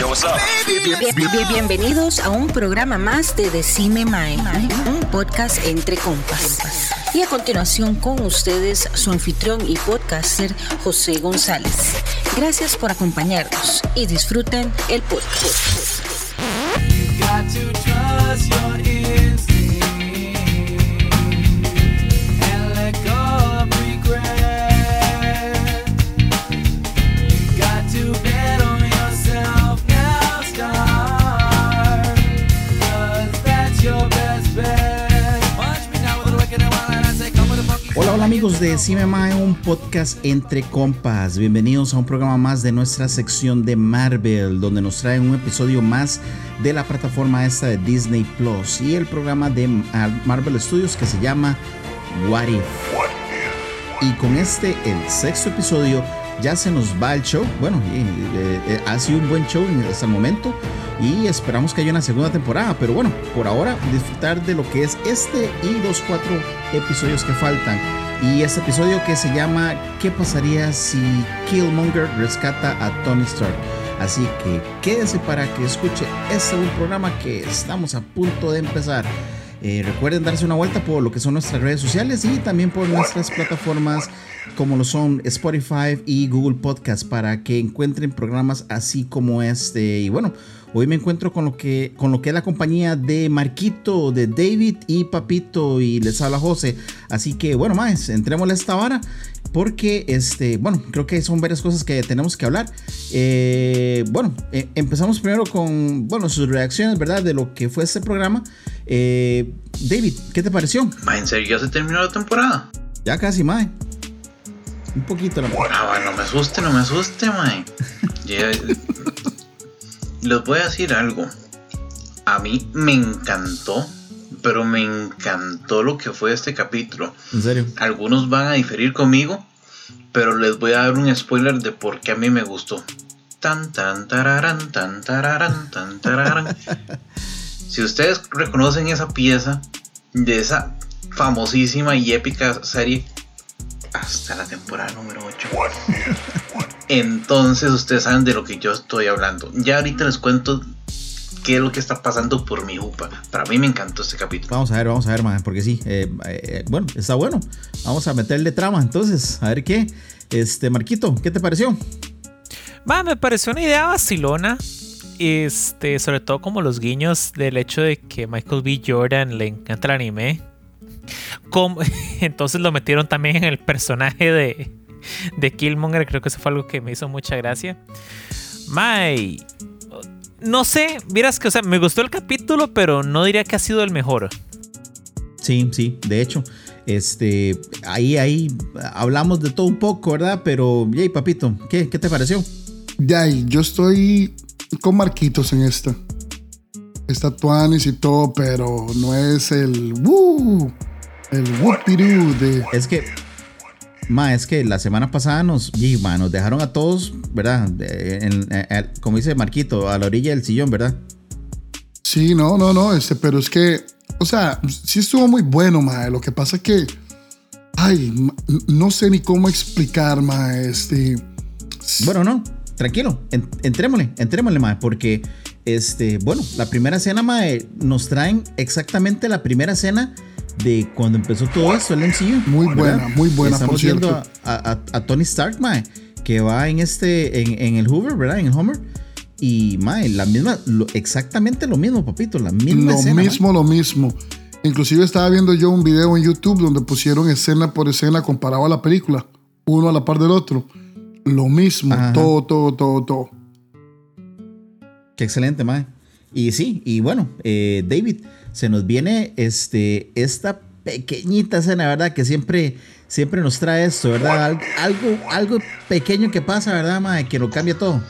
Yo, what's up? Bienvenidos a un programa más de Decime Mae, un podcast entre compas. Y a continuación con ustedes, su anfitrión y podcaster, José González. Gracias por acompañarnos y disfruten el podcast. You've got to trust your instinct. Hola amigos de Decime Mae, un podcast entre compas. Bienvenidos a un programa más de nuestra sección de Marvel, donde nos traen un episodio más de la plataforma esta de Disney Plus y el programa de Marvel Studios que se llama What If. Y con el sexto episodio, ya se nos va el show. Bueno, ha sido un buen show hasta el momento y esperamos que haya una segunda temporada, pero bueno, por ahora disfrutar de lo que es y los 4 episodios que faltan. Y este episodio que se llama ¿Qué pasaría si Killmonger rescata a Tony Stark? Así que quédense para que escuche un programa que estamos a punto de empezar. Recuerden darse una vuelta por lo que son nuestras redes sociales y también por nuestras plataformas como lo son Spotify y Google Podcast para que encuentren programas así como este. Y bueno, hoy me encuentro con lo que es la compañía de Marquito, de David y Papito, y les habla José. Así que bueno, más, entrémosle a esta vara porque bueno, creo que son varias cosas que tenemos que hablar. Empezamos primero con sus reacciones, ¿verdad? De lo que fue este programa. David, ¿qué te pareció? ¿En serio ya se terminó la temporada? Ya casi, mae. Un poquito la no me asuste, mae. Les voy a decir algo. A mí me encantó, pero me encantó lo que fue este capítulo. ¿En serio? Algunos van a diferir conmigo, pero les voy a dar un spoiler de por qué a mí me gustó. Tan tararán. Si ustedes reconocen esa pieza de esa famosísima y épica serie hasta la temporada número 8. Entonces ustedes saben de lo que yo estoy hablando. Ya ahorita les cuento qué es lo que está pasando por mi jupa. Para mí me encantó este capítulo. Vamos a ver, man, porque sí, está bueno. Vamos a meterle trama, entonces, a ver qué. Marquito, ¿qué te pareció? Man, me pareció una idea vacilona. Sobre todo como los guiños del hecho de que Michael B. Jordan le encanta el anime. Entonces lo metieron también en el personaje de Killmonger. Creo que eso fue algo que me hizo mucha gracia. Mae, no sé, miras que, me gustó el capítulo, pero no diría que ha sido el mejor. Sí, de hecho, ahí hablamos de todo un poco, ¿verdad? Pero, hey, Papito, ¿qué te pareció? Yo estoy con Marquitos en esta. Está Tuanis y todo, pero no es el de... Es que la semana pasada nos dejaron a todos, ¿verdad? Como dice Marquito, a la orilla del sillón, ¿verdad? Sí, no, pero es que, o sea, sí estuvo muy bueno, mae. Lo que pasa es que, no sé ni cómo explicar, mae. Bueno, no, tranquilo, entrémosle, mae, porque, la primera escena, mae, nos traen exactamente la primera escena de cuando empezó todo esto, el MCU. Muy buena, estamos por cierto. Estamos viendo a Tony Stark, mae, que va en el Hoover, ¿verdad? En el Homer. Y, mae, exactamente lo mismo, papito. La misma escena. Lo mismo. Inclusive estaba viendo yo un video en YouTube donde pusieron escena por escena comparado a la película. Uno a la par del otro. Lo mismo. Ajá. Todo. Qué excelente, mae. Y sí, y bueno, David, se nos viene esta pequeñita escena, ¿verdad? Que siempre nos trae esto, ¿verdad? Algo pequeño que pasa, ¿verdad, mae? Que lo cambia todo.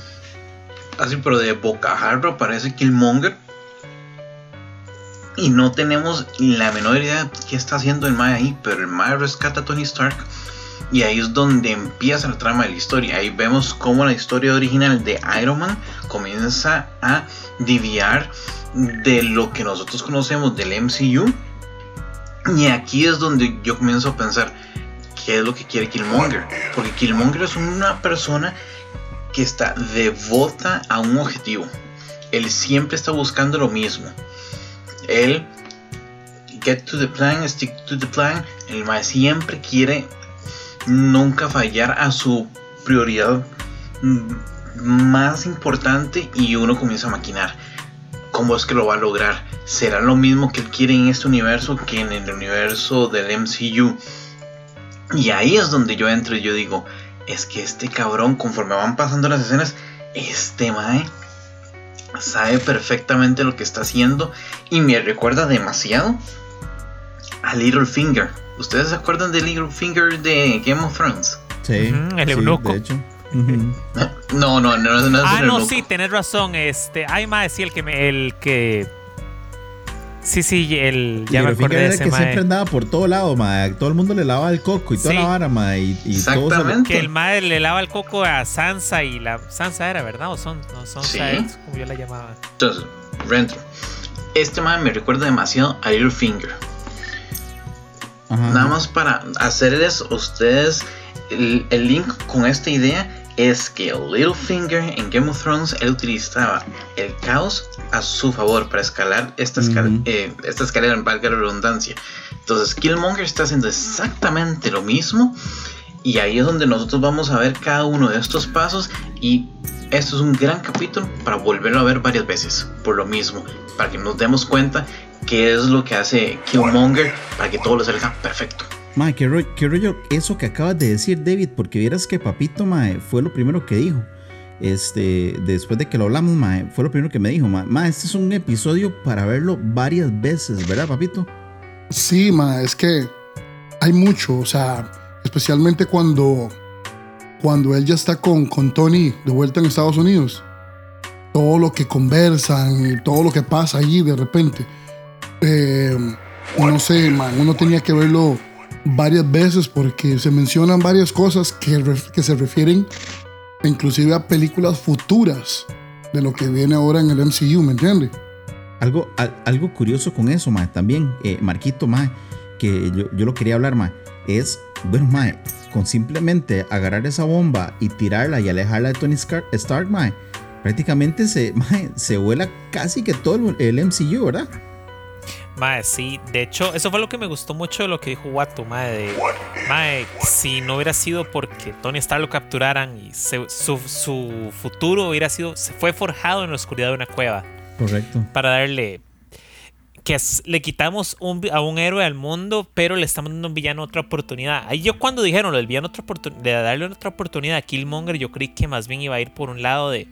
Así, pero de bocajarro aparece Killmonger. Y no tenemos la menor idea de qué está haciendo el mae ahí, pero el mae rescata a Tony Stark. Y ahí es donde empieza la trama de la historia. Ahí vemos cómo la historia original de Iron Man comienza a desviar de lo que nosotros conocemos del MCU. Y aquí es donde yo comienzo a pensar qué es lo que quiere Killmonger. Porque Killmonger es una persona que está devota a un objetivo. Él siempre está buscando lo mismo. Él, get to the plan, stick to the plan. El mae siempre quiere nunca fallar a su prioridad más importante, y uno comienza a maquinar. ¿Cómo es que lo va a lograr? ¿Será lo mismo que él quiere en este universo que en el universo del MCU? Y ahí es donde yo entro y yo digo, es que este cabrón, conforme van pasando las escenas, este mae sabe perfectamente lo que está haciendo, y me recuerda demasiado a Littlefinger. ¿Ustedes se acuerdan de Littlefinger de Game of Thrones? Sí, uh-huh, el eunuco. Sí, uh-huh. No. No, sí, tenés razón. Ay, mae, sí, el que. Sí, el. Ya me acordé de ese, que mae. Siempre andaba por todo lado, mae. Todo el mundo le lavaba el coco y toda la vara, mae. Exactamente. Que el mae le lava el coco a Sansa, y la Sansa era, ¿verdad? O son, no son, sí. Sansa, como yo la llamaba. Entonces, Renton. Este mae me recuerda demasiado a Littlefinger. Ajá. Nada más para hacerles a ustedes el link con esta idea, es que Littlefinger en Game of Thrones, él utilizaba el caos a su favor para escalar esta escalera, en valga la redundancia. Entonces Killmonger está haciendo exactamente lo mismo, y ahí es donde nosotros vamos a ver cada uno de estos pasos, y esto es un gran capítulo para volverlo a ver varias veces, por lo mismo, para que nos demos cuenta qué es lo que hace Killmonger para que todo lo salga perfecto. Mae, qué rollo eso que acabas de decir, David, porque vieras que papito, mae, fue lo primero que dijo. Después de que lo hablamos, mae, fue lo primero que me dijo, mae, este es un episodio para verlo varias veces, ¿verdad, papito? Sí, mae, es que hay mucho, o sea, especialmente cuando él ya está con Tony de vuelta en Estados Unidos. Todo lo que conversan y todo lo que pasa allí de repente. No sé, mae, uno tenía que verlo varias veces porque se mencionan varias cosas que se refieren inclusive a películas futuras de lo que viene ahora en el MCU, ¿me entiendes? Algo curioso con eso, mae, también, Marquito, mae, que yo lo quería hablar, mae, es, bueno, mae, con simplemente agarrar esa bomba y tirarla y alejarla de Tony Stark, mae, prácticamente se vuela casi que todo el MCU, ¿verdad? Mae, sí, de hecho, eso fue lo que me gustó mucho de lo que dijo Watto, mae, si no hubiera sido porque Tony Stark lo capturaran y su futuro hubiera sido, se fue forjado en la oscuridad de una cueva. Correcto. Para darle, le quitamos a un héroe al mundo, pero le estamos dando a un villano otra oportunidad. Ahí yo, cuando dijeron lo del villano de darle otra oportunidad a Killmonger, yo creí que más bien iba a ir por un lado de,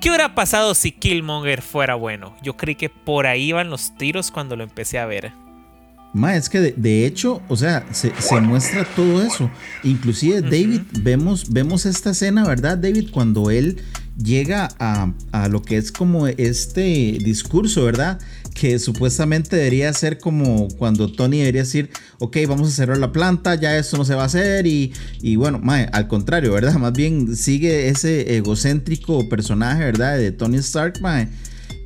¿qué hubiera pasado si Killmonger fuera bueno? Yo creí que por ahí iban los tiros cuando lo empecé a ver. Ma, es que de hecho, o sea, se muestra todo eso. Inclusive, David, vemos esta escena, ¿verdad, David? Cuando él llega a lo que es como este discurso, ¿verdad? Que supuestamente debería ser como cuando Tony debería decir, ok, vamos a cerrar la planta, ya esto no se va a hacer, y bueno, mae, al contrario, ¿verdad? Más bien sigue ese egocéntrico personaje, ¿verdad? De Tony Stark, mae,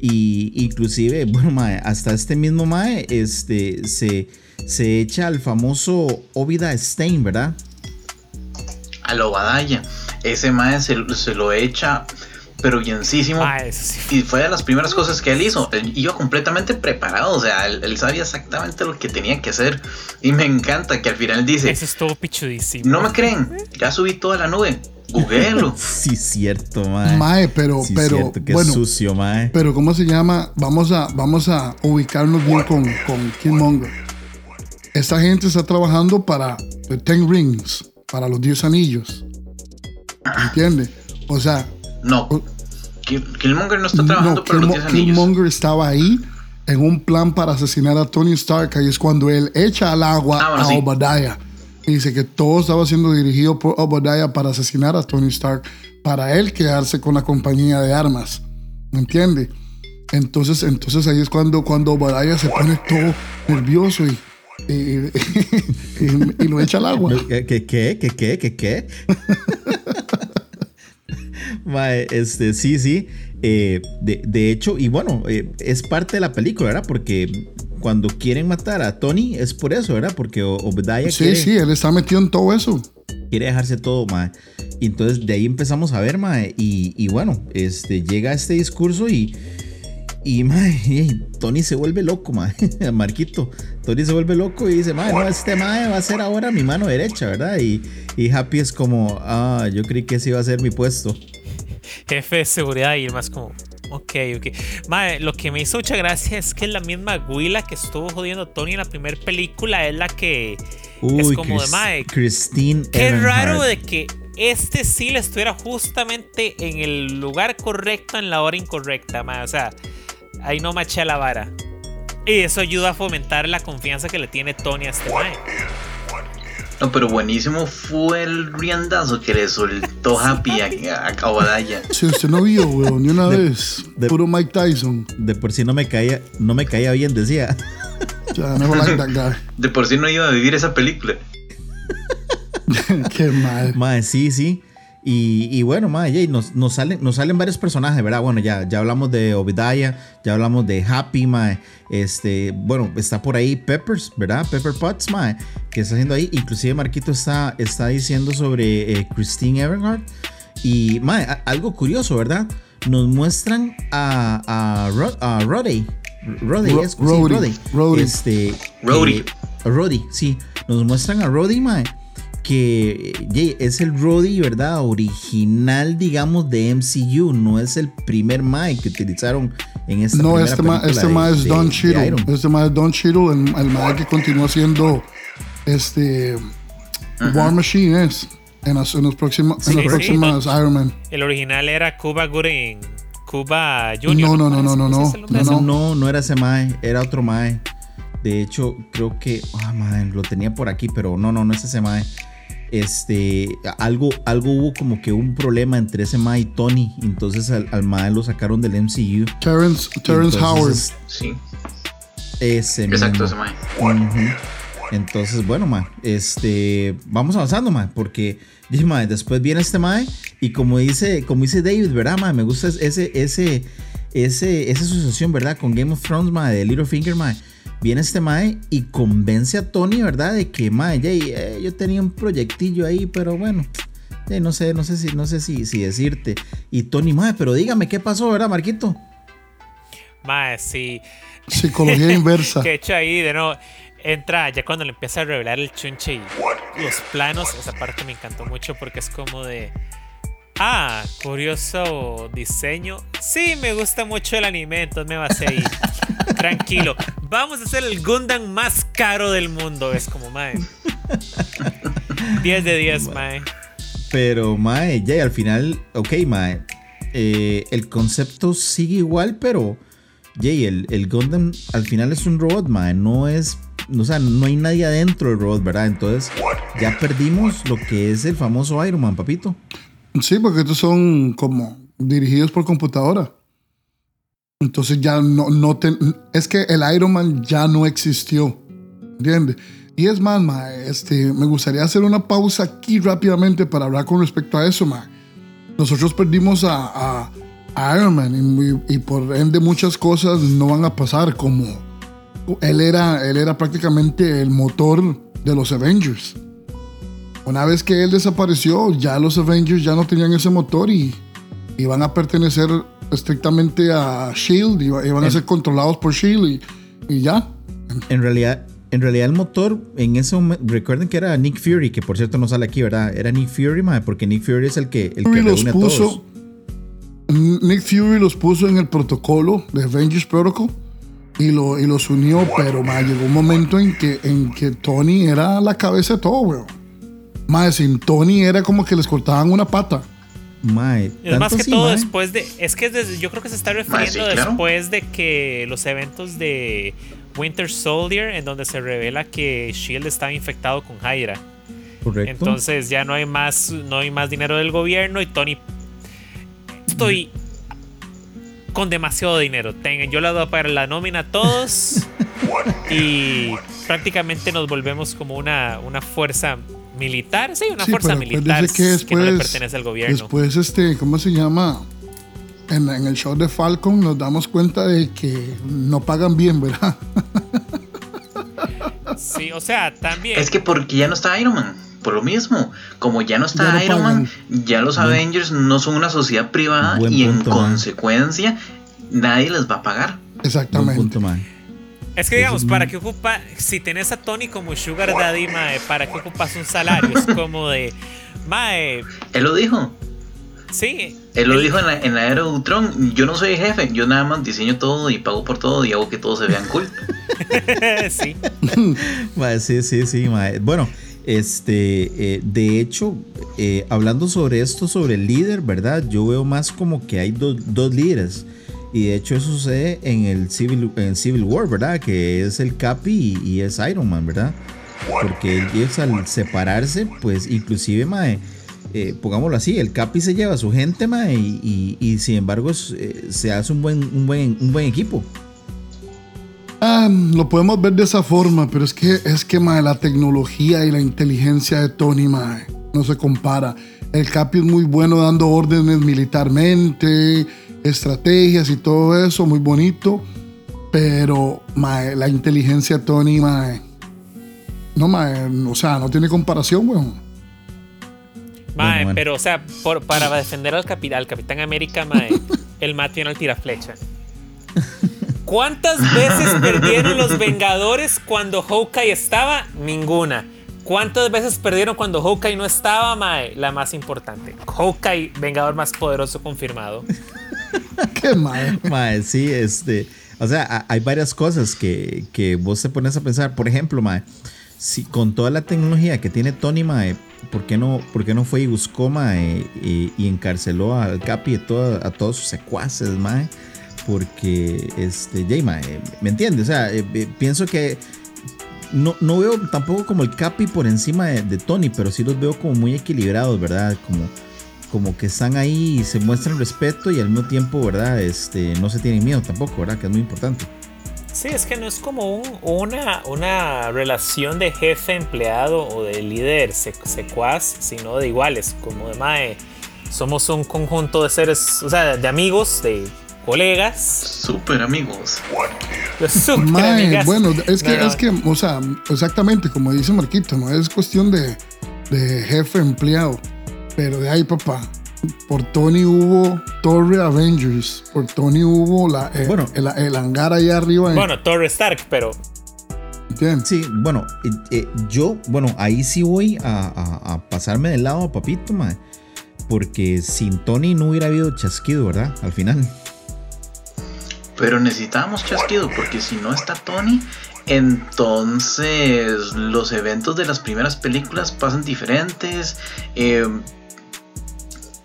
y inclusive, bueno, mae, hasta este mismo mae, se echa al famoso Obadiah Stane, ¿verdad? Al Obadiah, ese mae se lo echa, pero bienísimo. Y fue de las primeras cosas que él hizo. Él iba completamente preparado. O sea, él sabía exactamente lo que tenía que hacer. Y me encanta que al final dice, eso es todo pichudísimo. ¿No me creen? Ya subí toda la nube. Googleo. Sí, cierto, mae. Mae, pero cierto, qué bueno, sucio, mae. Pero ¿cómo se llama? Vamos a ubicarnos bien con Killmonger. Esta gente está trabajando para The Ten Rings, para los 10 anillos. ¿Entiendes? O sea, no. Killmonger no está trabajando para los 10 anillos. Killmonger estaba ahí en un plan para asesinar a Tony Stark. Ahí es cuando él echa al agua a Obadiah. Y dice que todo estaba siendo dirigido por Obadiah para asesinar a Tony Stark, para él quedarse con la compañía de armas. ¿Me entiende? Entonces ahí es cuando Obadiah se pone todo nervioso y lo echa al agua. ¿Qué? Mae, sí. De hecho, y bueno, es parte de la película, ¿verdad? Porque cuando quieren matar a Tony es por eso, ¿verdad? Porque Obadiah, él está metido en todo eso. Quiere dejarse todo, mae. Y entonces de ahí empezamos a ver, mae, y bueno, llega este discurso y mae, Tony se vuelve loco, mae, Marquito. Tony se vuelve loco y dice, mae, no, este mae va a ser ahora mi mano derecha, ¿verdad? Y Happy es como, ah, yo creí que ese iba a ser mi puesto. Jefe de seguridad, y el más como... Ok. Madre, lo que me hizo mucha gracia es que la misma güila que estuvo jodiendo a Tony en la primera película es la que es como de madre. Christine qué Evanhart. Raro de que sí le estuviera justamente en el lugar correcto en la hora incorrecta, madre. O sea, ahí no maché la vara. Y eso ayuda a fomentar la confianza que le tiene Tony a este madre. No, pero buenísimo fue el riandazo que le soltó Happy a Obadiah. Sí, usted no vio, weón, ni una vez. Puro Mike Tyson. De por sí no me caía bien, decía. Ya, no like that guy. De por sí no iba a vivir esa película. Qué mal. Mae, sí. Y bueno, mae, nos salen varios personajes, ¿verdad? Bueno, ya hablamos de Obadiah, ya hablamos de Happy, mae. Bueno, está por ahí Peppers, ¿verdad? Pepper Potts, mae, que está haciendo ahí. Inclusive Marquito está diciendo sobre Christine Evanhart. Y, mae, algo curioso, ¿verdad? Nos muestran a Rhodey. Rhodey, sí. Nos muestran a Rhodey, mae. Que es el Rhodey, ¿verdad? Original, digamos, de MCU. No es el primer Mae que utilizaron en esta película. No, este Mae es Don Cheadle. Este Mae es Don Cheadle, el Mae que continúa siendo War Machine en las próximas Iron Man. El original era Cuba Gooding, Cuba Junior. No era ese Mae, era otro Mae. De hecho, creo que lo tenía por aquí, pero no es ese Mae. Algo hubo como que un problema entre ese Mae y Tony. Entonces al Mae lo sacaron del MCU. Terrence Howard. Sí. Ese Mae. Exacto, ese Mae. Uh-huh. Entonces, bueno, Mae. Vamos avanzando, Mae. Porque dije, Mae, después viene este Mae. Y como dice David, ¿verdad, Mae? Me gusta esa asociación, ¿verdad? Con Game of Thrones, Mae, de Littlefinger, Mae. Viene este Mae y convence a Tony, ¿verdad? De que Mae, yo tenía un proyectillo ahí, pero bueno, no sé si decirte. Y Tony, Mae, pero dígame qué pasó, ¿verdad, Marquito? Mae, sí. Psicología inversa. Que hecho ahí, de nuevo, entra ya cuando le empieza a revelar el chunche y los planos. Esa parte me encantó mucho porque es como de... Ah, curioso diseño. Sí, me gusta mucho el anime, entonces me basé ahí. Tranquilo, vamos a hacer el Gundam más caro del mundo. Es como, mae, 10 de 10, mae. Pero, mae, ya al final, ok, mae, el concepto sigue igual, pero el Gundam al final es un robot, mae. No es, o sea, no hay nadie adentro del robot, ¿verdad? Entonces ya perdimos lo que es el famoso Iron Man, papito. Sí, porque estos son como dirigidos por computadora. Entonces ya es que el Iron Man ya no existió, ¿entiendes? Y es más, ma, me gustaría hacer una pausa aquí rápidamente para hablar con respecto a eso, ma. Nosotros perdimos a Iron Man y por ende muchas cosas no van a pasar, como él era prácticamente el motor de los Avengers. Una vez que él desapareció, ya los Avengers ya no tenían ese motor y van a pertenecer estrictamente a SHIELD y van a ser controlados por SHIELD y ya. En realidad el motor en ese momento, recuerden que era Nick Fury, que por cierto no sale aquí, ¿verdad? Era Nick Fury, mae, porque Nick Fury es el que reúne a todos. Nick Fury los puso en el protocolo de Avengers Protocol y los unió, pero mae, llegó un momento en que Tony era la cabeza de todo, weón. Mae, sin Tony era como que les cortaban una pata. Mae, es más que sí, todo, mae. Después de... Es que yo creo que se está refiriendo, mae, sí, después, claro, de que los eventos de Winter Soldier, en donde se revela que SHIELD estaba infectado con Hydra. Correcto. Entonces ya no hay más dinero del gobierno y Tony... Estoy con demasiado dinero. Tengan, yo le doy para la nómina a todos y prácticamente nos volvemos como una fuerza... militar, sí, una fuerza militar que no le pertenece al gobierno. Después, ¿cómo se llama? En el show de Falcon nos damos cuenta de que no pagan bien, ¿verdad? Sí, o sea, también. Es que porque ya no está Iron Man. por lo mismo, como ya no está ya Iron Man, ya los Avengers no son una sociedad privada y punto, en consecuencia nadie les va a pagar. Exactamente. Punto, es que digamos, ¿para qué ocupa? Si tenés a Tony como Sugar Daddy, mae, ¿para qué ocupas un salario? Es como de, mae, él lo dijo. Sí. Él lo dijo en la era de Ultron. Yo no soy jefe, yo nada más diseño todo y pago por todo y hago que todo se vean cool. Sí. Mae, sí, mae. Bueno, de hecho, hablando sobre esto, sobre el líder, ¿verdad? Yo veo más como que hay dos líderes. Y de hecho eso sucede en el Civil War, ¿verdad? Que es el Capi y es Iron Man, ¿verdad? Porque ellos al separarse, pues inclusive, mae, pongámoslo así, el Capi se lleva a su gente, mae, y sin embargo se hace un buen equipo. Ah, lo podemos ver de esa forma, pero es que mae, la tecnología y la inteligencia de Tony, mae, no se compara. El Capi es muy bueno dando órdenes militarmente, estrategias y todo eso, muy bonito, pero mae, la inteligencia de Tony, mae, no, mae, o sea, no tiene comparación, weón. Mae, bueno. Pero o sea, para defender al Capitán América, mae, el mae tiene el tiraflecha. ¿Cuántas veces perdieron los Vengadores cuando Hawkeye estaba? Ninguna. ¿Cuántas veces perdieron cuando Hawkeye no estaba, mae? La más importante. Hawkeye, Vengador más poderoso confirmado. Qué mae. Mae, sí, o sea, hay varias cosas que vos te pones a pensar. Por ejemplo, mae, si con toda la tecnología que tiene Tony, mae, ¿por qué no fue y buscó, mae, y encarceló al Capi y a todos sus secuaces, mae? Porque, Jay, mae, ¿me entiendes? O sea, pienso que no veo tampoco como el Capi por encima de Tony, pero sí los veo como muy equilibrados, ¿verdad? Como que están ahí y se muestran respeto y al mismo tiempo, ¿verdad? No se tienen miedo tampoco, ¿verdad? Que es muy importante. Sí, es que no es como una relación de jefe empleado o de líder secuaz, sino de iguales, como de mae. Somos un conjunto de seres, o sea, de amigos, de colegas. Super amigos. Los super mae, bueno, es que, o sea, exactamente, como dice Marquito, no es cuestión de jefe empleado. Pero de ahí, papá, por Tony hubo Torre Avengers, por Tony hubo el hangar allá arriba. Bueno, Torre Stark, pero... ¿Entiendes? Sí, bueno, yo, bueno, ahí sí voy a pasarme del lado a papito, mae, porque sin Tony no hubiera habido chasquido, ¿verdad? Al final. Pero necesitamos chasquido, porque si no está Tony... Entonces los eventos de las primeras películas pasan diferentes.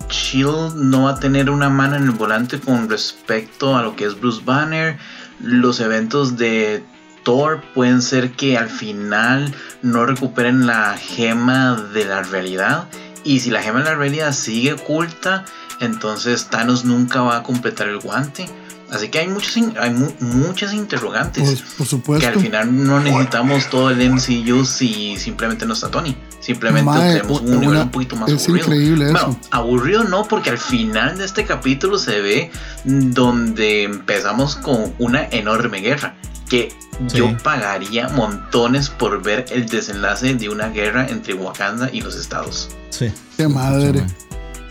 SHIELD no va a tener una mano en el volante con respecto a lo que es Bruce Banner. Los eventos de Thor pueden ser que al final no recuperen la gema de la realidad. Y si la gema de la realidad sigue oculta, entonces Thanos nunca va a completar el guante. Así que hay muchas interrogantes. Por supuesto. Que al final no necesitamos todo el MCU si simplemente no está Tony. Simplemente tenemos un nivel un poquito más aburrido. Es increíble eso. Bueno, aburrido no, porque al final de este capítulo se ve donde empezamos con una enorme guerra. Que sí. Yo pagaría montones por ver el desenlace de una guerra entre Wakanda y los Estados. Sí. ¡Qué madre!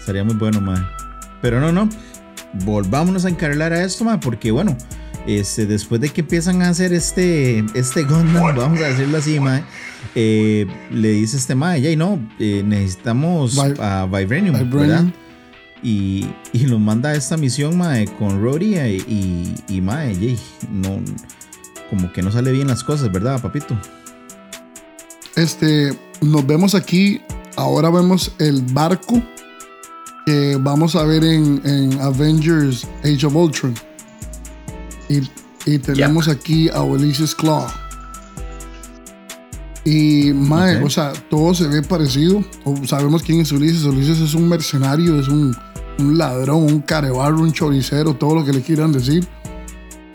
Sería muy bueno, mae. Pero no. Volvámonos a encargar a esto, ma, porque bueno, después de que empiezan a hacer este Gundam, vamos a decirlo así, ma, le dice ma, Jay, no, necesitamos a Vibranium, ¿verdad? Y nos manda a esta misión, ma, con Rhodey y ma, Jay, no, como que no sale bien las cosas, ¿verdad, papito? Nos vemos aquí, ahora vemos el barco que vamos a ver en Avengers Age of Ultron. Y tenemos aquí a Ulysses Claw. Y mae, okay. O sea, todo se ve parecido. Sabemos quién es Ulysses. Ulysses es un mercenario, es un ladrón, un carebarro, un choricero, todo lo que le quieran decir.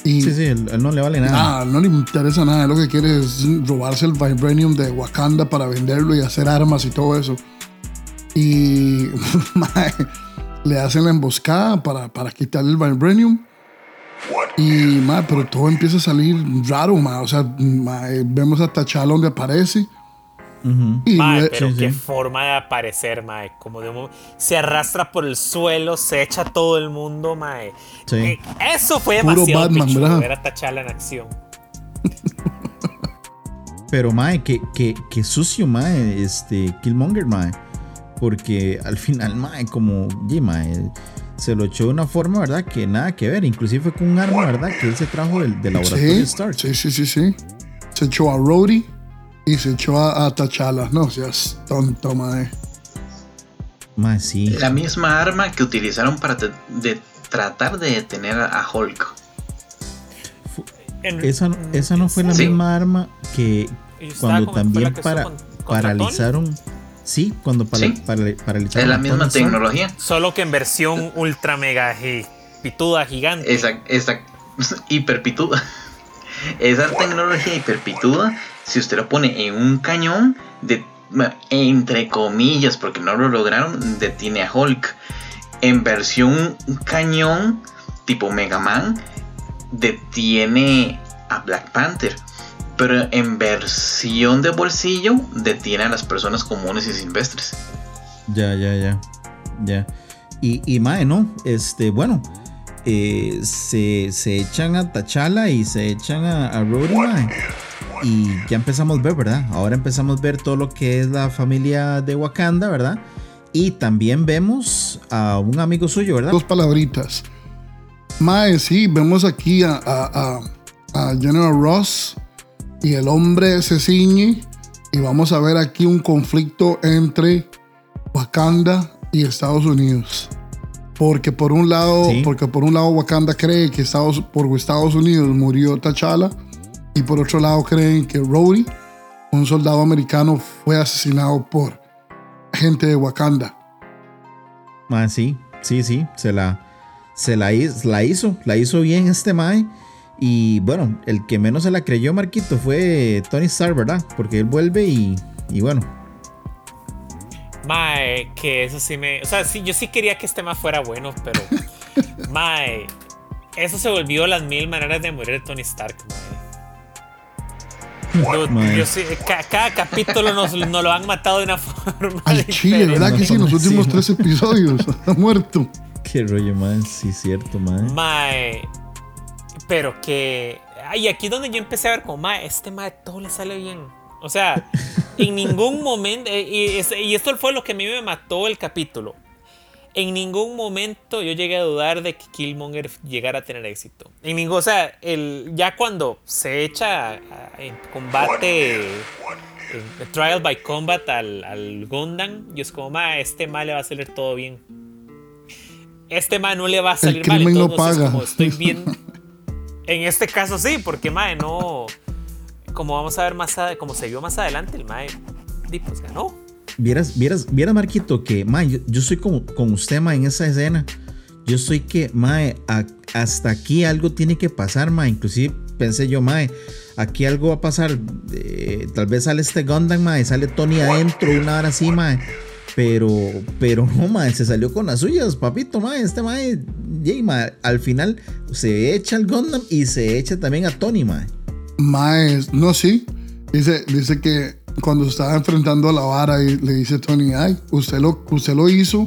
Y sí, él no le vale nada. No le interesa nada. Él lo que quiere es robarse el Vibranium de Wakanda para venderlo y hacer armas y todo eso. Y mae, le hacen la emboscada para quitarle el Vibranium. Y mae, pero todo empieza a salir raro, mae. O sea, mae, vemos a T'Challa donde aparece. Mae, pero sí, qué forma de aparecer, mae. Como de un... se arrastra por el suelo, se echa a todo el mundo, mae. Sí. Eso fue puro demasiado Batman, pichudo, ver a T'Challa en acción. Pero, mae, que sucio, mae, Killmonger, mae. Porque al final, mae, como mae, se lo echó de una forma, ¿verdad? Que nada que ver. Inclusive fue con un arma, ¿verdad? Que él se trajo del laboratorio de Stark. Sí. Se echó a Rhodey y se echó a T'Challa. No seas tonto, mae. Mae, sí. La misma arma que utilizaron para tratar de detener a Hulk. Esa no fue la misma arma que cuando también paralizaron... Sí, cuando paralizaron... Es la misma tecnología. Solo que en versión ultra mega pituda gigante. Esa hiperpituda. Esa tecnología hiperpituda, si usted lo pone en un cañón, entre comillas, porque no lo lograron, detiene a Hulk. En versión cañón, tipo Mega Man, detiene a Black Panther. Pero en versión de bolsillo, detiene a las personas comunes y silvestres. Ya. Y mae, ¿no? Bueno, se echan a T'Challa y se echan a Rhodey, mae. Y ya empezamos a ver, ¿verdad? Ahora empezamos a ver todo lo que es la familia de Wakanda, ¿verdad? Y también vemos a un amigo suyo, ¿verdad? Dos palabritas. Mae, sí, vemos aquí a General Ross. Y el hombre se ciñe y vamos a ver aquí un conflicto entre Wakanda y Estados Unidos. Porque por un lado Wakanda cree que por Estados Unidos murió T'Challa y por otro lado creen que Rhodey, un soldado americano, fue asesinado por gente de Wakanda. Ah, sí, se la hizo bien mae. Y bueno, el que menos se la creyó, Marquito, fue Tony Stark, ¿verdad? Porque él vuelve y bueno. Mae, que eso sí me... O sea, sí, yo sí quería que este más fuera bueno, pero... mae, eso se volvió las mil maneras de morir de Tony Stark, mae. Cada capítulo nos lo han matado de una forma al chile, ¿verdad? Que sí, en los últimos 3 episodios ha muerto. Qué rollo, mae, sí, cierto, mae. Mae... Pero que... Y aquí es donde yo empecé a ver como, mae, este mae todo le sale bien. O sea, en ningún momento... Y esto fue lo que a mí me mató el capítulo. En ningún momento yo llegué a dudar de que Killmonger llegara a tener éxito. O sea, ya cuando se echa en combate... En trial by combat al Gundam, yo es como, mae, este mae le va a salir todo bien. Este mae no le va a salir mal. Entonces, no paga. Como estoy bien... En este caso sí, porque mae no, como vamos a ver como se vio más adelante, el mae pues ganó. Vieras Marquito que mae, yo soy como con usted, mae, en esa escena. Yo soy que mae, hasta aquí algo tiene que pasar, mae. Inclusive pensé yo, mae, aquí algo va a pasar, tal vez sale Gundam, mae, sale Tony adentro una hora así, mae. Pero no, mae, se salió con las suyas, papito, mae. Mae, al final se echa al Gundam y se echa también a Tony, mae. Mae, no, sí. Dice que cuando se estaba enfrentando a la vara, le dice Tony, ay, usted lo hizo.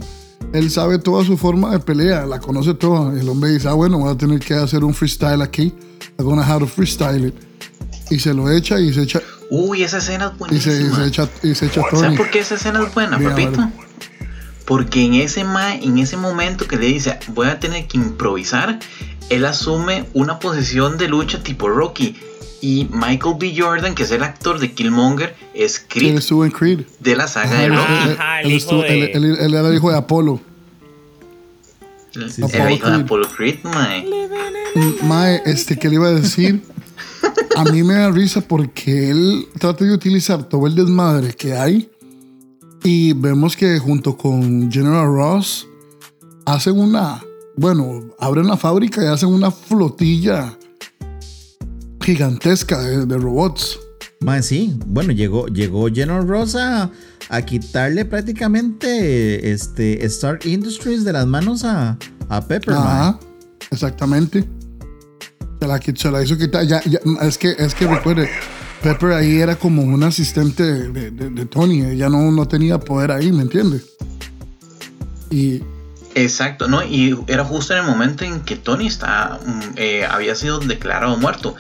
Él sabe toda su forma de pelea, la conoce toda. El hombre dice, bueno, voy a tener que hacer un freestyle aquí. I'm gonna have to freestyle it. Y se lo echa y se echa... Uy, esa escena es buenísima. Y se echa Tony. ¿Sabes por qué esa escena es buena, papito? Porque en ese momento que le dice voy a tener que improvisar, él asume una posición de lucha tipo Rocky. Y Michael B. Jordan, que es el actor de Killmonger, es Creed. Él estuvo en Creed. De la saga de Rocky. Ajá, él era el hijo de Apolo. Sí, era hijo de Apolo Creed, mae. Mae, ¿qué le iba a decir? A mí me da risa porque él trata de utilizar todo el desmadre que hay y vemos que junto con General Ross hacen abren la fábrica y hacen una flotilla gigantesca de robots. Mae, sí, bueno, llegó General Ross a quitarle prácticamente Stark Industries de las manos a Pepper. Ajá, exactamente. Se la hizo quitar. Ya, es que recuerde, Pepper ahí era como un asistente de Tony. Ella no tenía poder ahí, ¿me entiendes? Y... Exacto, ¿no? Y era justo en el momento en que Tony había sido declarado muerto.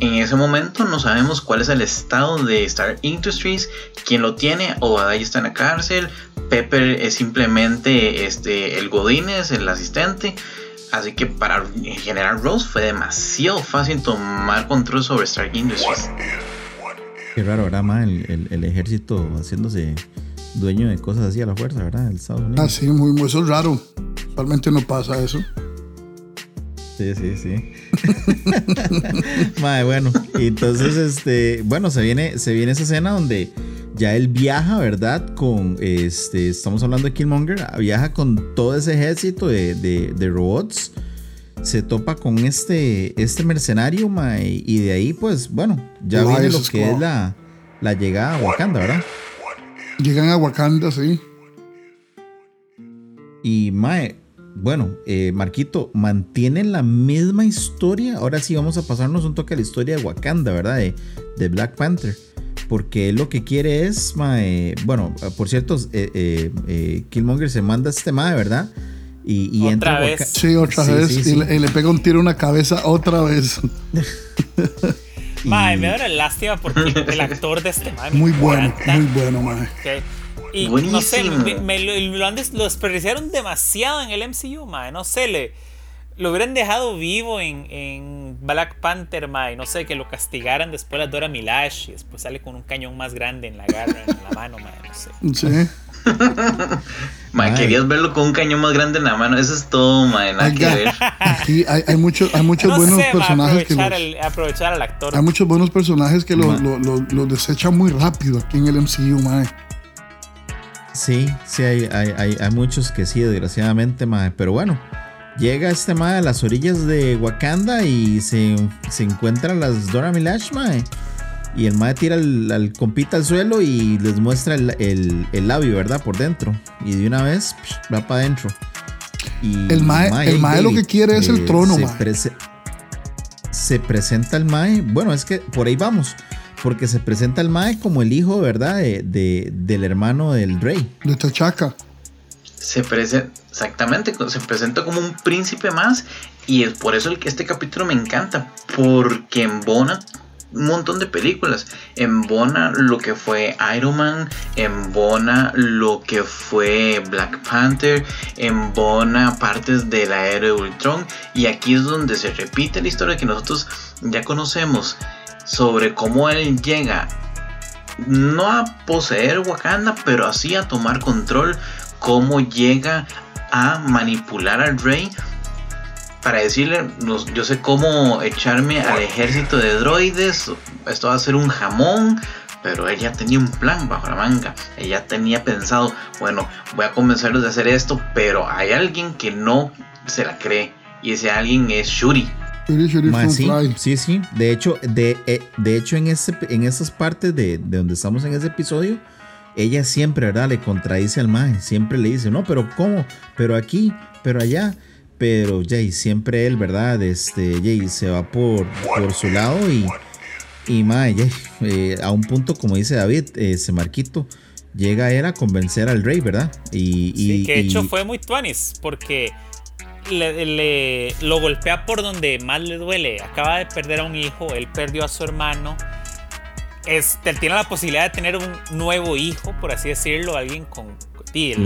En ese momento no sabemos cuál es el estado de Stark Industries, quién lo tiene, Obadiah está en la cárcel, Pepper es simplemente el Godínez, el asistente. Así que para General Ross fue demasiado fácil tomar control sobre Stark Industries. Qué raro, ¿verdad? Más el ejército haciéndose dueño de cosas así a la fuerza, ¿verdad? El Estados Unidos. Ah, sí, muy, eso es raro. Realmente no pasa eso. Sí. Madre, bueno, entonces, se viene esa escena donde ya él viaja, ¿verdad? Con, estamos hablando de Killmonger, viaja con todo ese ejército de robots, se topa con este mercenario, mae, y de ahí, pues, bueno, ya viene lo que es la llegada a Wakanda, ¿verdad? Llegan a Wakanda, sí. Y, mae, bueno, Marquito, mantienen la misma historia. Ahora sí vamos a pasarnos un toque a la historia de Wakanda, ¿verdad? De Black Panther. Porque él lo que quiere es, mae, bueno, por cierto, Killmonger se manda a este mae, ¿verdad? Y entra vez. Sí, otra vez. Sí. Y le pega un tiro en la cabeza otra vez. Mae, me da lástima porque el actor de este mae. Muy bueno, mae. Okay. Y buenísimo. No sé, lo desperdiciaron demasiado en el MCU, mae. No sé, lo hubieran dejado vivo en Black Panther, mae. No sé, que lo castigaran después la Dora Milaje y después sale con un cañón más grande en la garra, en la mano, mae. No sé. Sí. Mae, querías verlo con un cañón más grande en la mano. Eso es todo, mae. Nada que ver. Sí, hay muchos no buenos personajes aprovechar al actor. Hay muchos buenos personajes que lo desechan muy rápido aquí en el MCU, mae. Sí, hay muchos que sí, desgraciadamente, mae. Pero bueno, llega este mae a las orillas de Wakanda y se encuentra las Dora Milaje, mae. Y el mae tira al compita al suelo y les muestra el labio, ¿verdad? Por dentro. Y de una vez va para adentro. El mae lo que quiere es el trono, mae. Se presenta el mae. Bueno, es que por ahí vamos. Porque se presenta el mae como el hijo, ¿verdad? Del hermano del rey. De T'Chaka. Exactamente, se presenta como un príncipe más. Y es por eso que este capítulo me encanta. Porque embona un montón de películas. Embona lo que fue Iron Man, embona lo que fue Black Panther, embona partes de la era de Ultron. Y aquí es donde se repite la historia que nosotros ya conocemos sobre cómo él llega no a poseer Wakanda, pero así a tomar control, cómo llega a manipular al rey para decirle, yo sé cómo echarme al ejército de droides, esto va a ser un jamón. Pero ella tenía un plan bajo la manga. Ella tenía pensado, bueno, voy a convencerlos de hacer esto, pero hay alguien que no se la cree, y ese alguien es Shuri. Man, sí. De hecho, en esas partes de donde estamos en ese episodio, ella siempre, ¿verdad?, le contradice al mae. Siempre le dice, no, pero ¿cómo? Pero aquí, pero allá. Pero Jay, siempre él, ¿verdad? Jay se va por su lado y mae, Jay, a un punto, como dice David, ese Marquito, llega a él a convencer al rey, ¿verdad? Y que de hecho fue muy tuanis, porque... lo golpea por donde más le duele. Acaba de perder a un hijo, él perdió a su hermano. Tiene la posibilidad de tener un nuevo hijo, por así decirlo, alguien con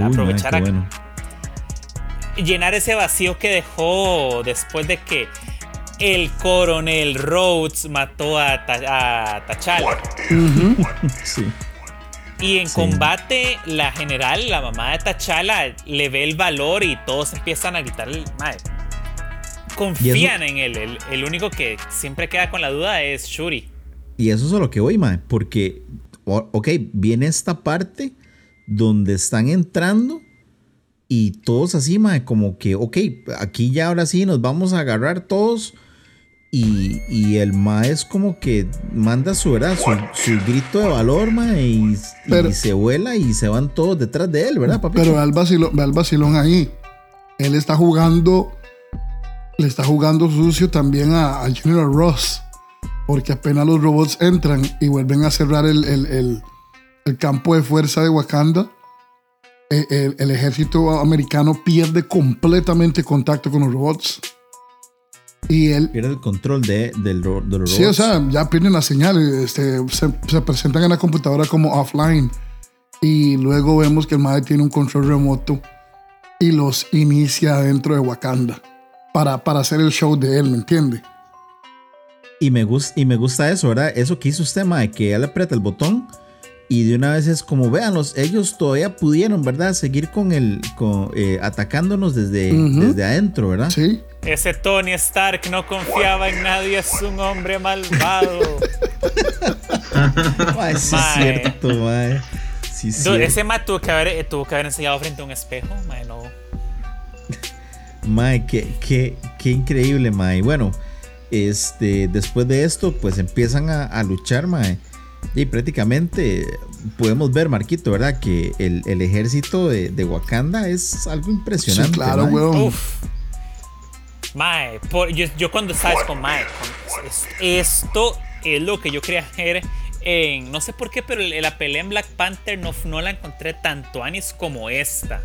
aprovechar a bueno. Llenar ese vacío que dejó después de que el coronel Rhodes mató a T'Challa. Sí. Y en combate, la general, la mamá de T'Challa, le ve el valor y todos empiezan a gritarle, mae. Confían en él. El único que siempre queda con la duda es Shuri. Y eso es a lo que voy, mae. Porque, ok, viene esta parte donde están entrando y todos así, mae. Como que, ok, aquí ya ahora sí nos vamos a agarrar todos. Y el mae es como que manda su grito de valor, mae, y se vuela y se van todos detrás de él, ¿verdad, papi? Pero ve al vacilón ahí. Él le está jugando sucio también a General Ross. porque apenas los robots entran y vuelven a cerrar el campo de fuerza de Wakanda, el ejército americano pierde completamente contacto con los robots. Y él pierde el control de los robots. Sí, o sea, ya pierden la señal. Se presentan en la computadora como offline. Y luego vemos que el madre tiene un control remoto y los inicia dentro de Wakanda para hacer el show de él, ¿me entiende? Y me gusta eso, ¿verdad? Eso que hizo usted, mae, que él aprieta el botón y de una vez es como, véanlos, ellos todavía pudieron, ¿verdad? Seguir con atacándonos desde adentro, ¿verdad? Sí. Ese Tony Stark no confiaba en nadie, es un hombre malvado. Mae, sí es cierto, mae. Sí, sí. Ese mae tuvo que haber enseñado frente a un espejo, mae, no. Mae, qué increíble, mae. Bueno, después de esto, pues empiezan a luchar, mae. Y prácticamente podemos ver, Marquito, ¿verdad? Que el ejército de Wakanda es algo impresionante. Sí, claro, mae. Weón. Mae, yo cuando sabes con mae, esto es lo que yo quería hacer. No sé por qué, pero la pelea en Black Panther no la encontré tanto anis como esta.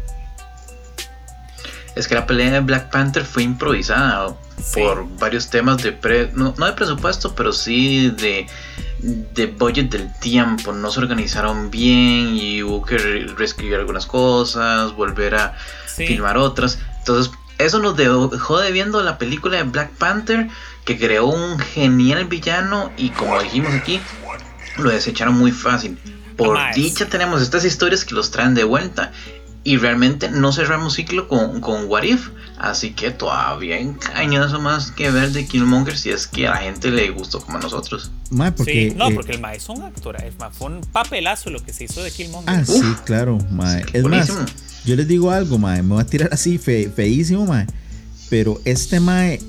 Es que la pelea en Black Panther fue improvisada, sí, por varios temas no de presupuesto, pero sí de budget del tiempo. No se organizaron bien y hubo que reescribir algunas cosas, volver a filmar otras. Entonces eso nos dejó debiendo la película de Black Panther, que creó un genial villano y, como dijimos aquí, lo desecharon muy fácil. Por dicha tenemos estas historias que los traen de vuelta y realmente no cerramos ciclo con What If, así que todavía hay cañonazo más que ver de Killmonger, si es que a la gente le gustó como a nosotros. Mae, porque, sí, no, porque el mae es un actor, fue un papelazo lo que se hizo de Killmonger. Ah, sí, claro, mae. Es buenísimo. Más, yo les digo algo, mae, me voy a tirar así feísimo, mae, pero este mae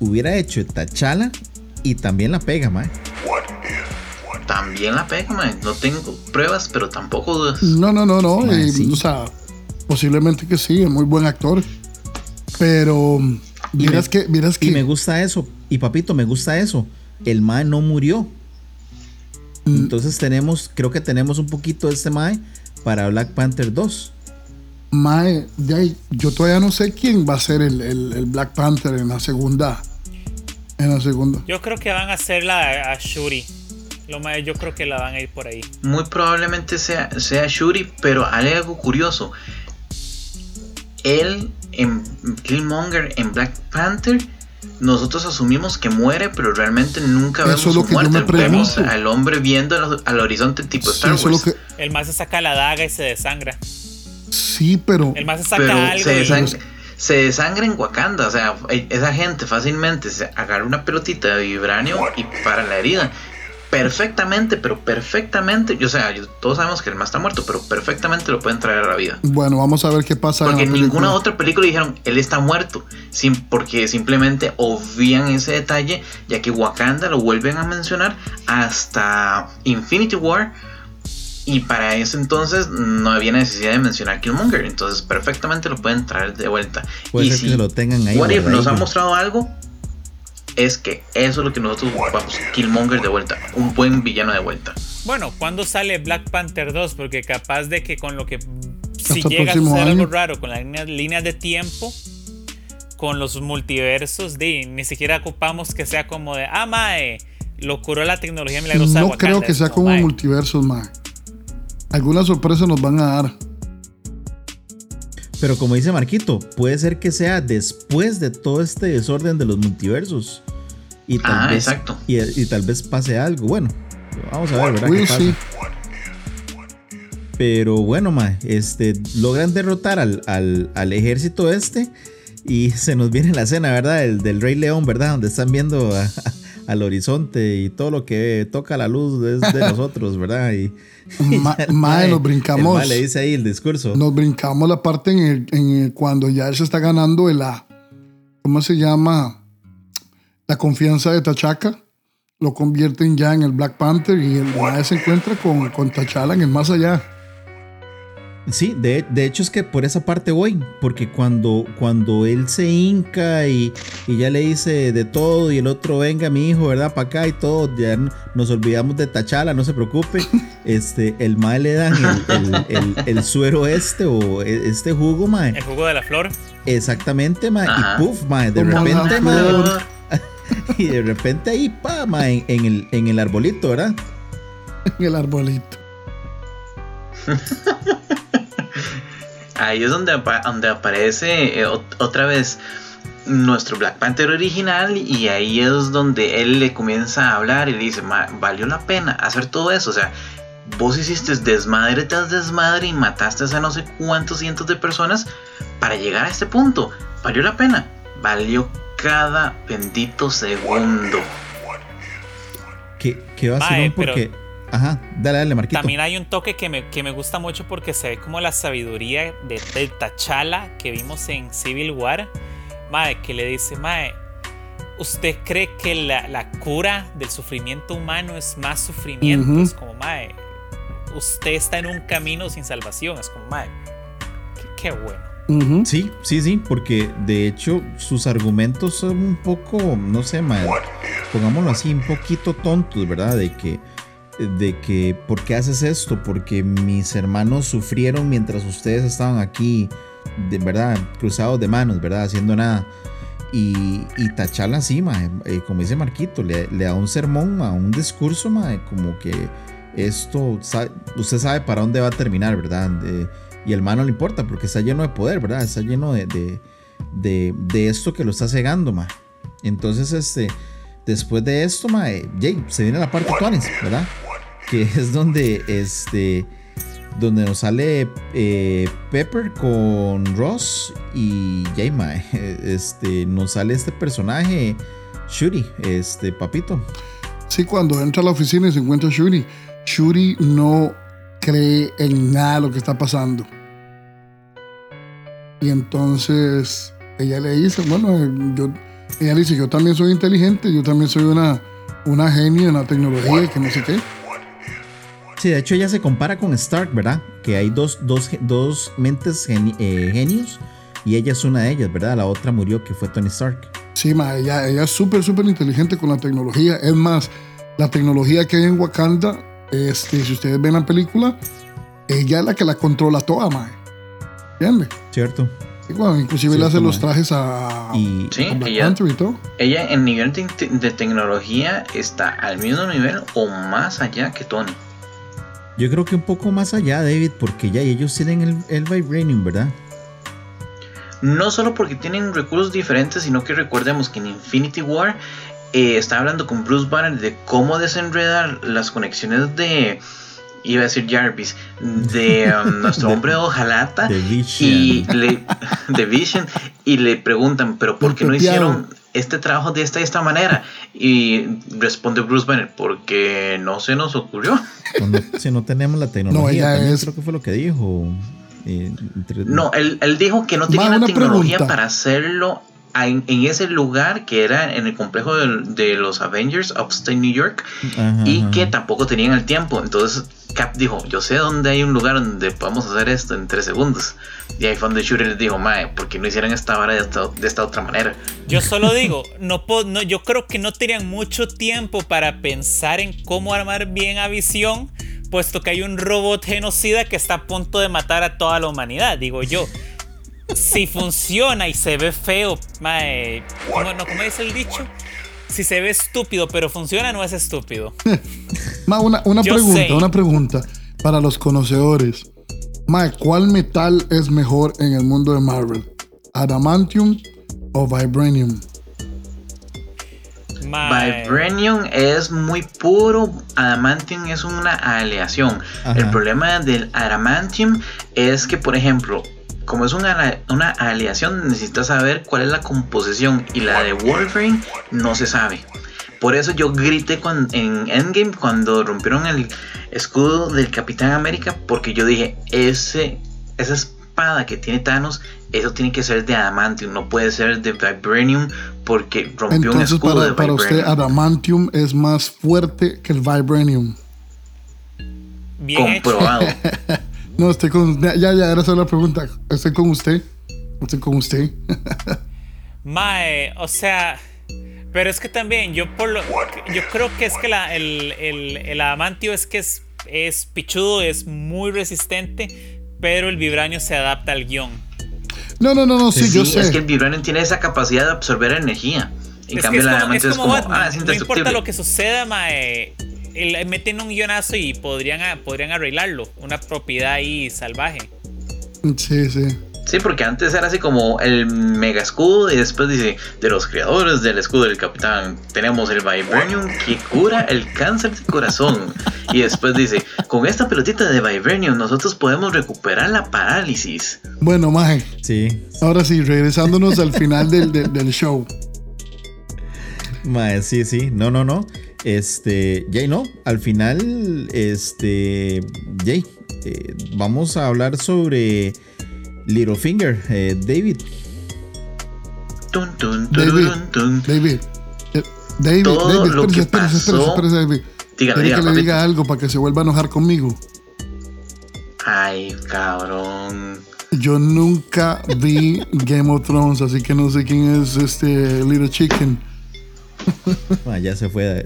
hubiera hecho T'Challa y también la pega, mae. También la pega, mae. No tengo pruebas, pero tampoco dudas. No. Mae, sí. O sea, posiblemente que sí, es muy buen actor. Pero miras que. Y me gusta eso. Y papito, me gusta eso. El mae no murió. Entonces creo que tenemos un poquito de este mae para Black Panther 2. Mae, yo todavía no sé quién va a ser el Black Panther en la segunda. Yo creo que van a hacer a Shuri. Yo creo que la van a ir por ahí. Muy probablemente sea Shuri, pero hay algo curioso. Él, en Killmonger, en Black Panther, nosotros asumimos que muere, pero realmente nunca vemos su muerte. Vemos al hombre viendo al horizonte, tipo Star Wars. El más se saca la daga y se desangra. Sí, pero... El más se saca algo Se desangra en Wakanda. O sea, esa gente fácilmente se agarra una pelotita de vibranium y para la herida. Perfectamente, o sea, todos sabemos que el más está muerto, pero perfectamente lo pueden traer a la vida. Bueno, vamos a ver qué pasa. Porque en ninguna otra película dijeron, él está muerto, porque simplemente obvian ese detalle, ya que Wakanda lo vuelven a mencionar hasta Infinity War, y para ese entonces no había necesidad de mencionar Killmonger, entonces perfectamente lo pueden traer de vuelta. Puede ser que lo tengan ahí. What If nos ha mostrado algo, es que eso es lo que nosotros ocupamos. Killmonger de vuelta, un buen villano de vuelta. Bueno, ¿cuándo sale Black Panther 2? Porque capaz de que con lo que si hasta llega a suceder algo raro con las líneas de tiempo, con los multiversos, ni siquiera ocupamos que sea como de mae, lo curó la tecnología milagrosa. No creo que sea como multiversos, mae. Alguna sorpresa nos van a dar. Pero como dice Marquito, puede ser que sea después de todo este desorden de los multiversos. Y tal vez, exacto. Y tal vez pase algo. Bueno, vamos a ver, ¿verdad? ¿Qué pasa? Pero bueno, mae, logran derrotar al ejército y se nos viene la escena, ¿verdad? El del Rey León, ¿verdad? Donde están viendo al horizonte y todo lo que toca la luz es de nosotros, ¿verdad? Mae, nos brincamos. Mae le dice ahí el discurso. Nos brincamos la parte cuando ya él se está ganando ¿cómo se llama? La confianza de T'Chaka. Lo convierten ya en el Black Panther y el mae se encuentra con T'Challa en el más allá. Sí, de hecho es que por esa parte voy, porque cuando él se hinca y ya le dice de todo y el otro venga mi hijo, ¿verdad? Para acá y todo, ya nos olvidamos de T'Challa, no se preocupe, el mae le dan el suero o este jugo, mae. El jugo de la flor. Exactamente, mae, y puff, mae, de repente, mae, y de repente ahí, pa, mae, en el arbolito, ¿verdad? En el arbolito. Ahí es donde aparece otra vez nuestro Black Panther original, y ahí es donde él le comienza a hablar y le dice: valió la pena hacer todo eso, o sea, vos hiciste desmadre tras desmadre y mataste a no sé cuántos cientos de personas para llegar a este punto, valió la pena, valió cada bendito segundo. ¿Qué va a ser? Porque... Pero... Ajá, dale, Marquito. También hay un toque que me gusta mucho, porque se ve como la sabiduría de T'Challa que vimos en Civil War. Mae, que le dice: mae, ¿usted cree que la cura del sufrimiento humano es más sufrimiento? Uh-huh. Es como, mae, usted está en un camino sin salvación. Es como, mae, qué bueno. Uh-huh. Sí, porque de hecho sus argumentos son un poco, no sé, mae, pongámoslo así, un poquito tontos, ¿verdad? De que ¿por qué haces esto? Porque mis hermanos sufrieron mientras ustedes estaban aquí, de verdad, cruzados de manos, ¿verdad? Haciendo nada. Y T'Challa, sí, mae, como dice Marquito, le da un sermón, mae, un discurso, mae, como que esto, usted sabe para dónde va a terminar, ¿verdad? Y el mae no le importa porque está lleno de poder, ¿verdad? Está lleno de esto que lo está cegando, mae. Entonces, después de esto, mae, se viene la parte Tuanis, ¿verdad? Que es donde nos sale Pepper con Ross y Jay, mae. Nos sale este personaje Shuri, papito. Sí, cuando entra a la oficina y se encuentra Shuri. Shuri no cree en nada de lo que está pasando. Y entonces ella le dice, ella dice: yo también soy inteligente, yo también soy una genia en la tecnología, que no sé qué. Sí, de hecho ella se compara con Stark, ¿verdad? Que hay dos mentes genios, y ella es una de ellas, ¿verdad? La otra murió, que fue Tony Stark. Sí, ma, ella es súper inteligente con la tecnología. Es más, la tecnología que hay en Wakanda, si ustedes ven la película, ella es la que la controla toda, ma. ¿Entiendes? Cierto. Bueno, inclusive le hace los trajes a Black Panther y todo. Ella en nivel de tecnología está al mismo nivel o más allá que Tony. Yo creo que un poco más allá, David, porque ya ellos tienen el Vibranium, ¿verdad? No solo porque tienen recursos diferentes, sino que recordemos que en Infinity War está hablando con Bruce Banner de cómo desenredar las conexiones de... Iba a decir Jarvis, de nuestro hombre hojalata, de Vision, y le preguntan: pero ¿por qué no hicieron este trabajo de esta manera? Y responde Bruce Banner: porque no se nos ocurrió. Si no tenemos la tecnología. No, creo que fue lo que dijo. No, él dijo que no tenía la tecnología para hacerlo en ese lugar, que era en el complejo de los Avengers Upstate New York. Ajá, y que tampoco tenían el tiempo. Entonces Cap dijo: yo sé dónde hay un lugar donde podemos hacer esto en 3 segundos. Y ahí fue donde Shuri les dijo: mae, ¿por qué no hicieran esta vara de esta otra manera? Yo solo digo, no, yo creo que no tenían mucho tiempo para pensar en cómo armar bien a Visión, puesto que hay un robot genocida que está a punto de matar a toda la humanidad. Digo yo, si funciona y se ve feo, mae, ¿cómo dice el dicho? Si se ve estúpido pero funciona, no es estúpido. Ma, una pregunta para los conocedores. Mae, ¿cuál metal es mejor en el mundo de Marvel? ¿Adamantium o Vibranium? Vibranium es muy puro, Adamantium es una aleación. Ajá. El problema del Adamantium es que, por ejemplo, como es una aleación, necesitas saber cuál es la composición, y la de Wolverine no se sabe. Por eso yo grité en Endgame cuando rompieron el escudo del Capitán América, porque yo dije: esa espada que tiene Thanos, eso tiene que ser de Adamantium, no puede ser de Vibranium, porque rompió un escudo de Vibranium. Entonces para usted Adamantium es más fuerte que el Vibranium. Bien comprobado. No, estoy con... Ya, era solo la pregunta. Estoy con usted. Mae, o sea... Pero es que también, yo creo que es que el adamantio es que es pichudo, es muy resistente, pero el vibranio se adapta al guión. No, sí, yo sé. Es que el vibranio tiene esa capacidad de absorber energía. En es cambio, el adamantio es indestructible. No importa lo que suceda, mae, meten un guionazo y podrían arreglarlo. Una propiedad ahí salvaje. Sí. Sí, porque antes era así como el mega escudo y después dice, de los creadores del escudo del capitán, tenemos el Vibranium que cura el cáncer de corazón. Y después dice, con esta pelotita de Vibranium nosotros podemos recuperar la parálisis. Bueno, maje. Sí. Ahora sí, regresándonos al final del show. Mae, sí. No. Jay, no. Al final, Jay, vamos a hablar sobre... Littlefinger, David. David. Todo lo que pasó. Dígale que le diga algo para que se vuelva a enojar conmigo. Ay, cabrón. Yo nunca vi Game of Thrones, así que no sé quién es Little Chicken. Ya se fue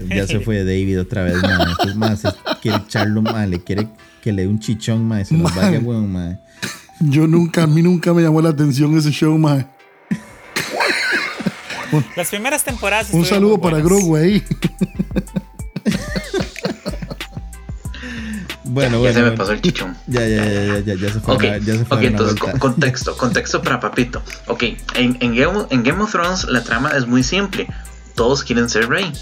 David otra vez, man. Esto es más, quiere echarlo mal, le quiere que le dé un chichón, man. Se nos vaya, weón, man. A mí nunca me llamó la atención ese show, mae. Las primeras temporadas. Un saludo para Grogu ahí. Bueno. Se me pasó el chichón. Ya se fue. Ok, entonces contexto para papito. Ok, en Game of Thrones la trama es muy simple. Todos quieren ser rey,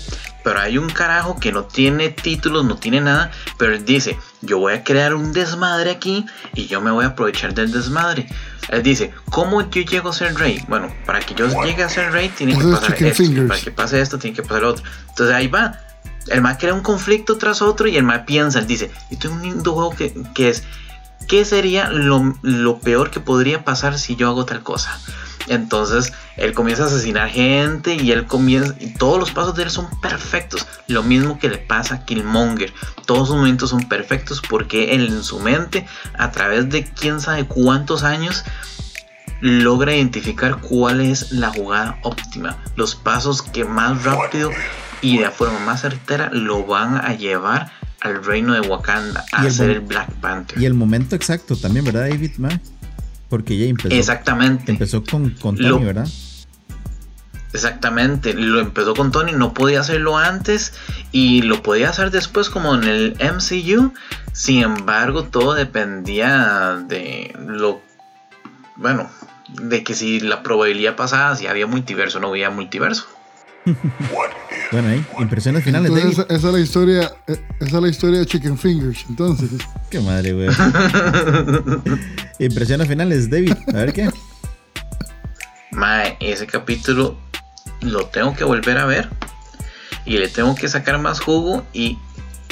pero hay un carajo que no tiene títulos, no tiene nada, pero él dice, yo voy a crear un desmadre aquí y yo me voy a aprovechar del desmadre. Él dice, ¿cómo yo llego a ser rey? Bueno, para que yo llegue a ser rey tiene que pasar esto, para que pase esto tiene que pasar lo otro. Entonces ahí va, el mae crea un conflicto tras otro y el mae piensa, él dice, yo tengo un lindo juego que es, ¿qué sería lo peor que podría pasar si yo hago tal cosa? Entonces él comienza a asesinar gente y todos los pasos de él son perfectos. Lo mismo que le pasa a Killmonger. Todos sus momentos son perfectos porque él en su mente, a través de quién sabe cuántos años, logra identificar cuál es la jugada óptima. Los pasos que más rápido y de forma más certera lo van a llevar al reino de Wakanda a ser el Black Panther. Y el momento exacto también, ¿verdad, David? ¿Más? Porque ya empezó. Exactamente. Empezó con Tony, ¿verdad? Exactamente. Lo empezó con Tony. No podía hacerlo antes. Y lo podía hacer después, como en el MCU. Sin embargo, todo dependía de lo. Bueno, de que si la probabilidad pasaba, si había multiverso o no había multiverso. Bueno, ahí, impresiones finales. Entonces, David. Esa es la historia de Chicken Fingers, entonces. Qué madre, güey. Impresiones finales, David. A ver qué. Mae, ese capítulo lo tengo que volver a ver y le tengo que sacar más jugo y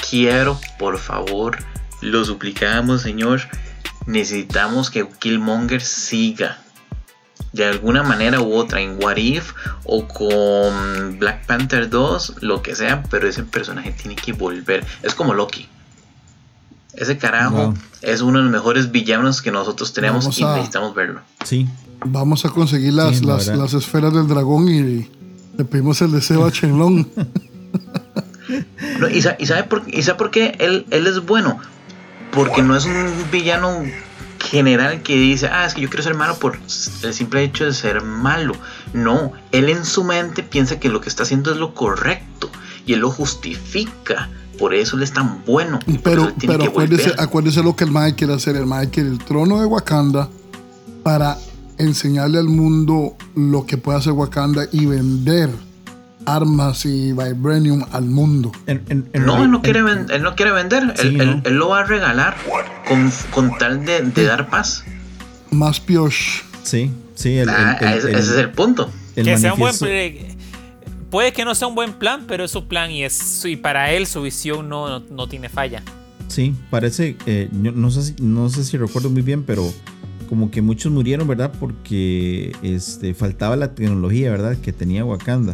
quiero, por favor, lo suplicamos, señor, necesitamos que Killmonger siga. De alguna manera u otra, en What If o con Black Panther 2, lo que sea, pero ese personaje tiene que volver. Es como Loki. Ese carajo es uno de los mejores villanos que nosotros tenemos necesitamos verlo. Sí. Vamos a conseguir las esferas del dragón y le pedimos el deseo a Shenlong. No, ¿Y sabe por qué él es bueno? Porque no es un villano... general que dice, es que yo quiero ser malo por el simple hecho de ser malo. No, él en su mente piensa que lo que está haciendo es lo correcto y él lo justifica. Por eso él es tan bueno. Pero acuérdese lo que el mae quiere hacer. El mae quiere el trono de Wakanda para enseñarle al mundo lo que puede hacer Wakanda y vender armas y vibranium al mundo. Él no quiere vender. Sí, él lo va a regalar con tal de dar paz. Más pioche. Sí. Ese es el punto. Que sea un buen puede que no sea un buen plan, pero es su plan y para él su visión no tiene falla. Sí, parece. No sé si recuerdo muy bien, pero como que muchos murieron, ¿verdad? Porque faltaba la tecnología, ¿verdad? Que tenía Wakanda.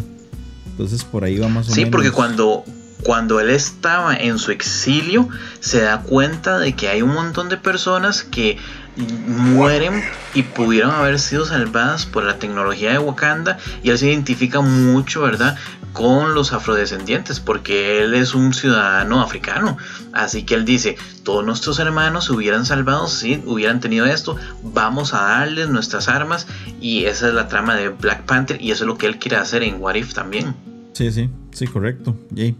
Entonces por ahí va más o menos. Sí, porque cuando Cuando él estaba en su exilio, se da cuenta de que hay un montón de personas que mueren y pudieron haber sido salvadas por la tecnología de Wakanda, y él se identifica mucho, ¿verdad?, con los afrodescendientes, porque él es un ciudadano africano. Así que él dice, todos nuestros hermanos se hubieran salvado si hubieran tenido esto, vamos a darles nuestras armas, y esa es la trama de Black Panther, y eso es lo que él quiere hacer en What If también. Sí, sí, sí, correcto. Yay.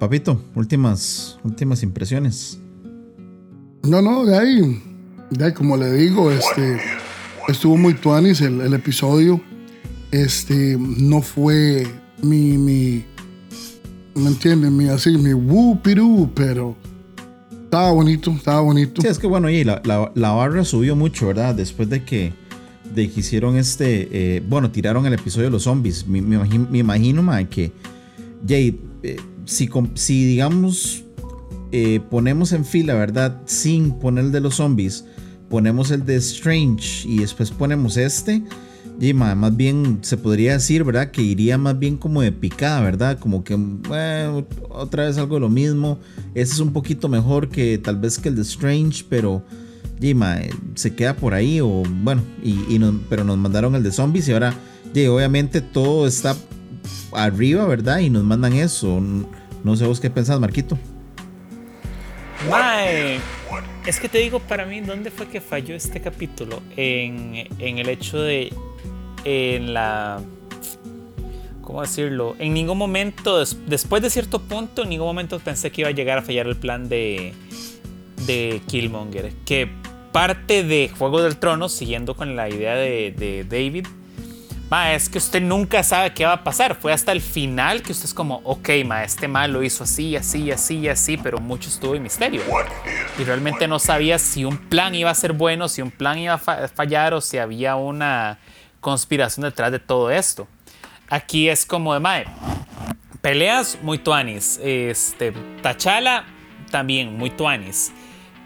Papito, últimas impresiones. No, de ahí, como le digo, estuvo muy tuanis el episodio. No fue mi ¿me entienden? Mi whoopirú, pero estaba bonito. Sí, es que bueno, y la barra subió mucho, ¿verdad? Después de que hicieron tiraron el episodio de los zombies. Me imagino, mae, que Jade, si digamos ponemos en fila, ¿verdad? Sin poner el de los zombies, ponemos el de Strange y después ponemos y más bien se podría decir, ¿verdad?, que iría más bien como de picada, ¿verdad? Como que otra vez algo de lo mismo. Este es un poquito mejor que tal vez que el de Strange, pero se queda por ahí, o bueno, pero nos mandaron el de zombies, y ahora obviamente todo está arriba, ¿verdad? Y nos mandan eso. No sé vos qué pensás, Marquito. Mae, es que te digo, para mí, ¿dónde fue que falló este capítulo? En el hecho de, ¿cómo decirlo? En ningún momento, después de cierto punto, en ningún momento pensé que iba a llegar a fallar el plan de Killmonger, que parte de Juego del Trono, siguiendo con la idea de David. Ma, es que usted nunca sabe qué va a pasar. Fue hasta el final que usted es como, ok, ma, este ma lo hizo así, así, así, así, pero mucho estuvo en misterio. Y realmente no sabía si un plan iba a ser bueno, si un plan iba a fallar, o si había una conspiración detrás de todo esto. Aquí es como de mae, peleas muy tuanis, T'Challa también muy tuanis,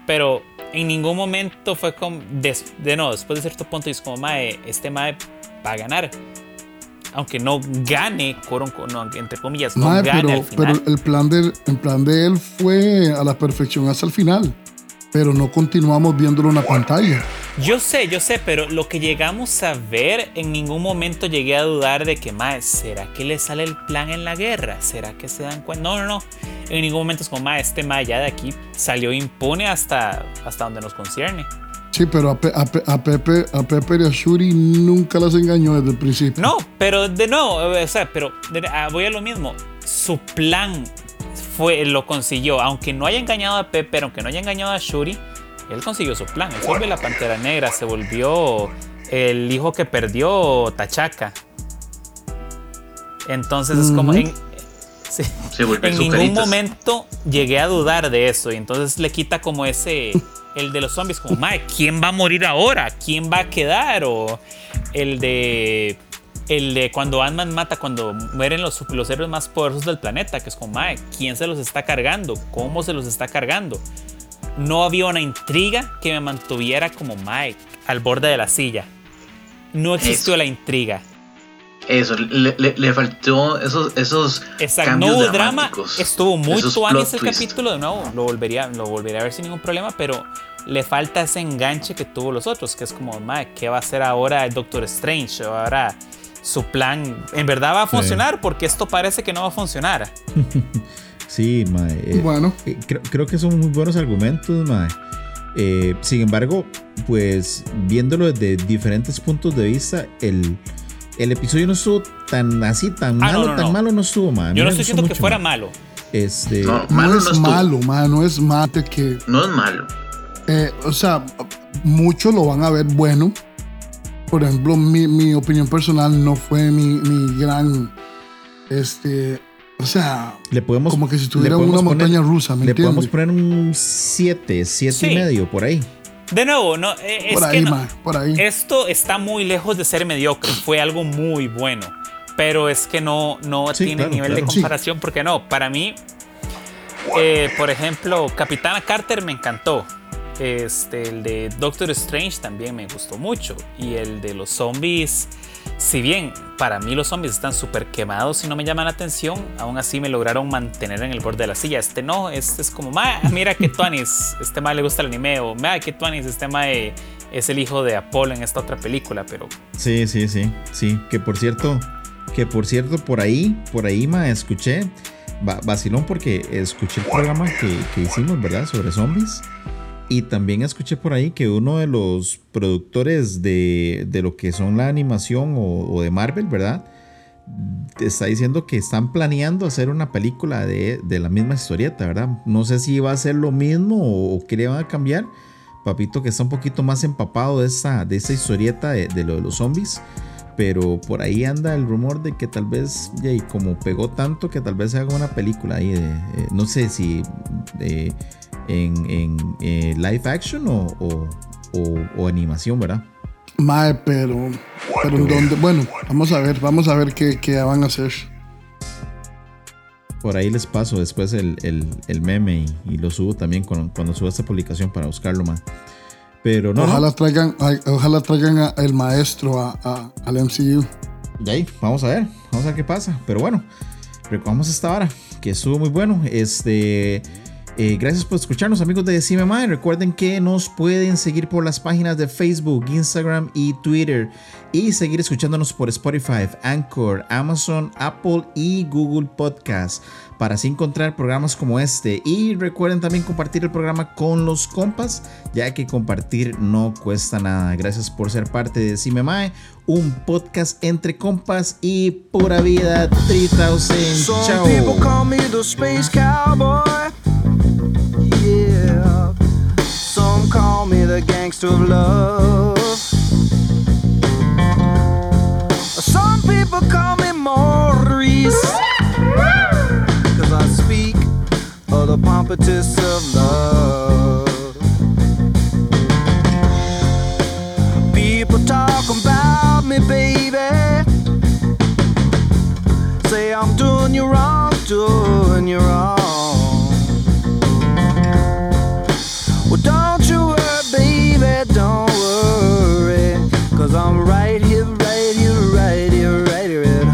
pero en ningún momento fue como después de cierto punto es como mae, este mae va a ganar, aunque no gane, entre comillas, no gane, pero al final. Pero el plan de él fue a la perfección hasta el final, pero no continuamos viéndolo en la pantalla. Yo sé, pero lo que llegamos a ver, en ningún momento llegué a dudar de que, mae, ¿será que le sale el plan en la guerra? ¿Será que se dan cuenta? No, en ningún momento es como, mae, este mae ya de aquí salió impune hasta donde nos concierne. Sí, pero a Pepper y a Shuri nunca las engañó desde el principio. No, pero de nuevo, voy a lo mismo. Su plan lo consiguió. Aunque no haya engañado a Pepper, aunque no haya engañado a Shuri, él consiguió su plan. Él se volvió la Pantera Negra, se volvió el hijo que perdió T'Chaka. Entonces es como... en ningún momento llegué a dudar de eso. Y entonces le quita como ese... El de los zombies, como, mae, ¿quién va a morir ahora? ¿Quién va a quedar? O el de cuando Ant-Man mata, cuando mueren los héroes más poderosos del planeta, que es como, mae, ¿quién se los está cargando? ¿Cómo se los está cargando? No había una intriga que me mantuviera como, mae, al borde de la silla. No existió la intriga. Eso, le faltó esos exacto, cambios no hubo drama, estuvo muy tuanis el capítulo, de nuevo, lo volvería a ver sin ningún problema, pero le falta ese enganche que tuvo los otros, que es como, mae, ¿qué va a hacer ahora el Doctor Strange? Ahora su plan, ¿en verdad va a funcionar? Sí. Porque esto parece que no va a funcionar. Sí, mae. Bueno. Creo que son muy buenos argumentos, mae. Sin embargo, pues, viéndolo desde diferentes puntos de vista, el episodio no estuvo tan así, tan malo, no. Malo no estuvo, man. Yo no estoy diciendo que fuera malo. No es malo. O sea, muchos lo van a ver bueno. Por ejemplo, mi opinión personal no fue mi gran... o sea, como que si tuviera una montaña rusa, ¿me entiendes? Le podemos poner un 7 y medio, por ahí. De nuevo, no, es por ahí, que no, por ahí. Esto está muy lejos de ser mediocre. Fue algo muy bueno, pero es que no sí, tiene nivel de comparación, sí. Porque no, para mí, por ejemplo, Capitana Carter me encantó. El de Doctor Strange también me gustó mucho. Y el de los zombies Si bien para mí los zombies están súper quemados y no me llaman la atención, aún así me lograron mantener en el borde de la silla. Este es como, mira que tuanis, este mae le gusta el anime, o mira que tuanis, este mae es el hijo de Apolo en esta otra película, pero... Sí, que por cierto, por ahí mae, escuché, vacilón, porque escuché el programa que hicimos, ¿verdad?, sobre zombies. Y también escuché por ahí que uno de los productores de lo que son la animación o de Marvel, ¿verdad?, está diciendo que están planeando hacer una película de la misma historieta, ¿verdad? No sé si va a ser lo mismo o qué le van a cambiar. Papito, que está un poquito más empapado de esa historieta de lo de los zombies. Pero por ahí anda el rumor de que tal vez, y como pegó tanto, que tal vez se haga una película ahí de no sé si... En live action o animación, ¿verdad? Mae, pero ¿en dónde? Bueno, vamos a ver qué van a hacer. Por ahí les paso después el meme y lo subo también cuando suba esta publicación para buscarlo, mae. Pero no. Ojalá traigan al maestro al MCU. Y ahí, vamos a ver qué pasa. Pero bueno, recogamos esta hora, que estuvo muy bueno. Gracias por escucharnos, amigos de Decime Mae. Recuerden que nos pueden seguir por las páginas de Facebook, Instagram y Twitter, y seguir escuchándonos por Spotify, Anchor, Amazon, Apple y Google Podcast, para así encontrar programas como este. Y recuerden también compartir el programa con los compas, ya que compartir no cuesta nada. Gracias por ser parte de Decime Mae, un podcast entre compas y pura vida 3000. Chao. Yeah. Some call me the gangster of love. Some people call me Maurice, 'cause I speak of the pompous of love. People talk about me, baby, say I'm doing you wrong. Don't you worry, baby, don't worry, 'cause I'm right here at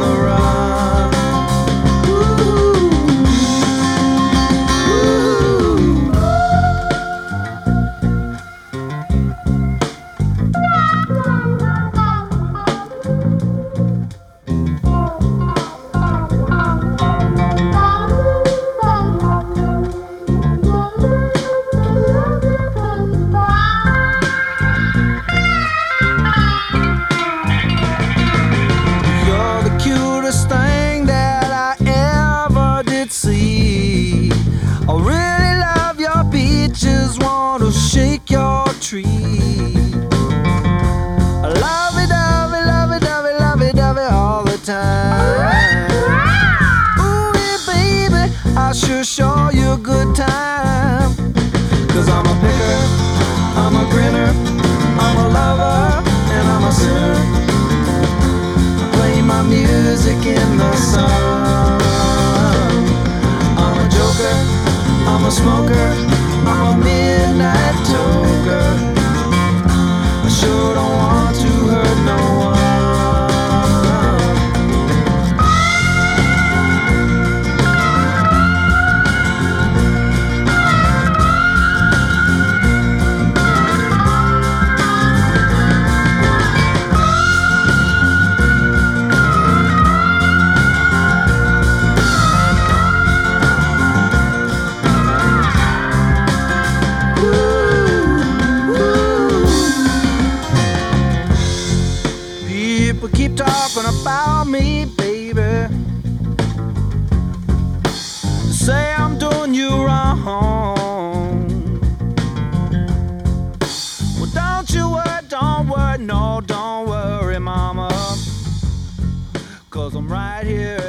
the run. Ooh, show you a good time. 'Cause I'm a picker, I'm a grinner, I'm a lover, and I'm a sinner. I play my music in the sun. I'm a joker, I'm a smoker, I'm a midnight toker. I sure don't want to hurt no one. About me, baby, say I'm doing you wrong. Well, don't worry, no, don't worry, mama, 'cause I'm right here.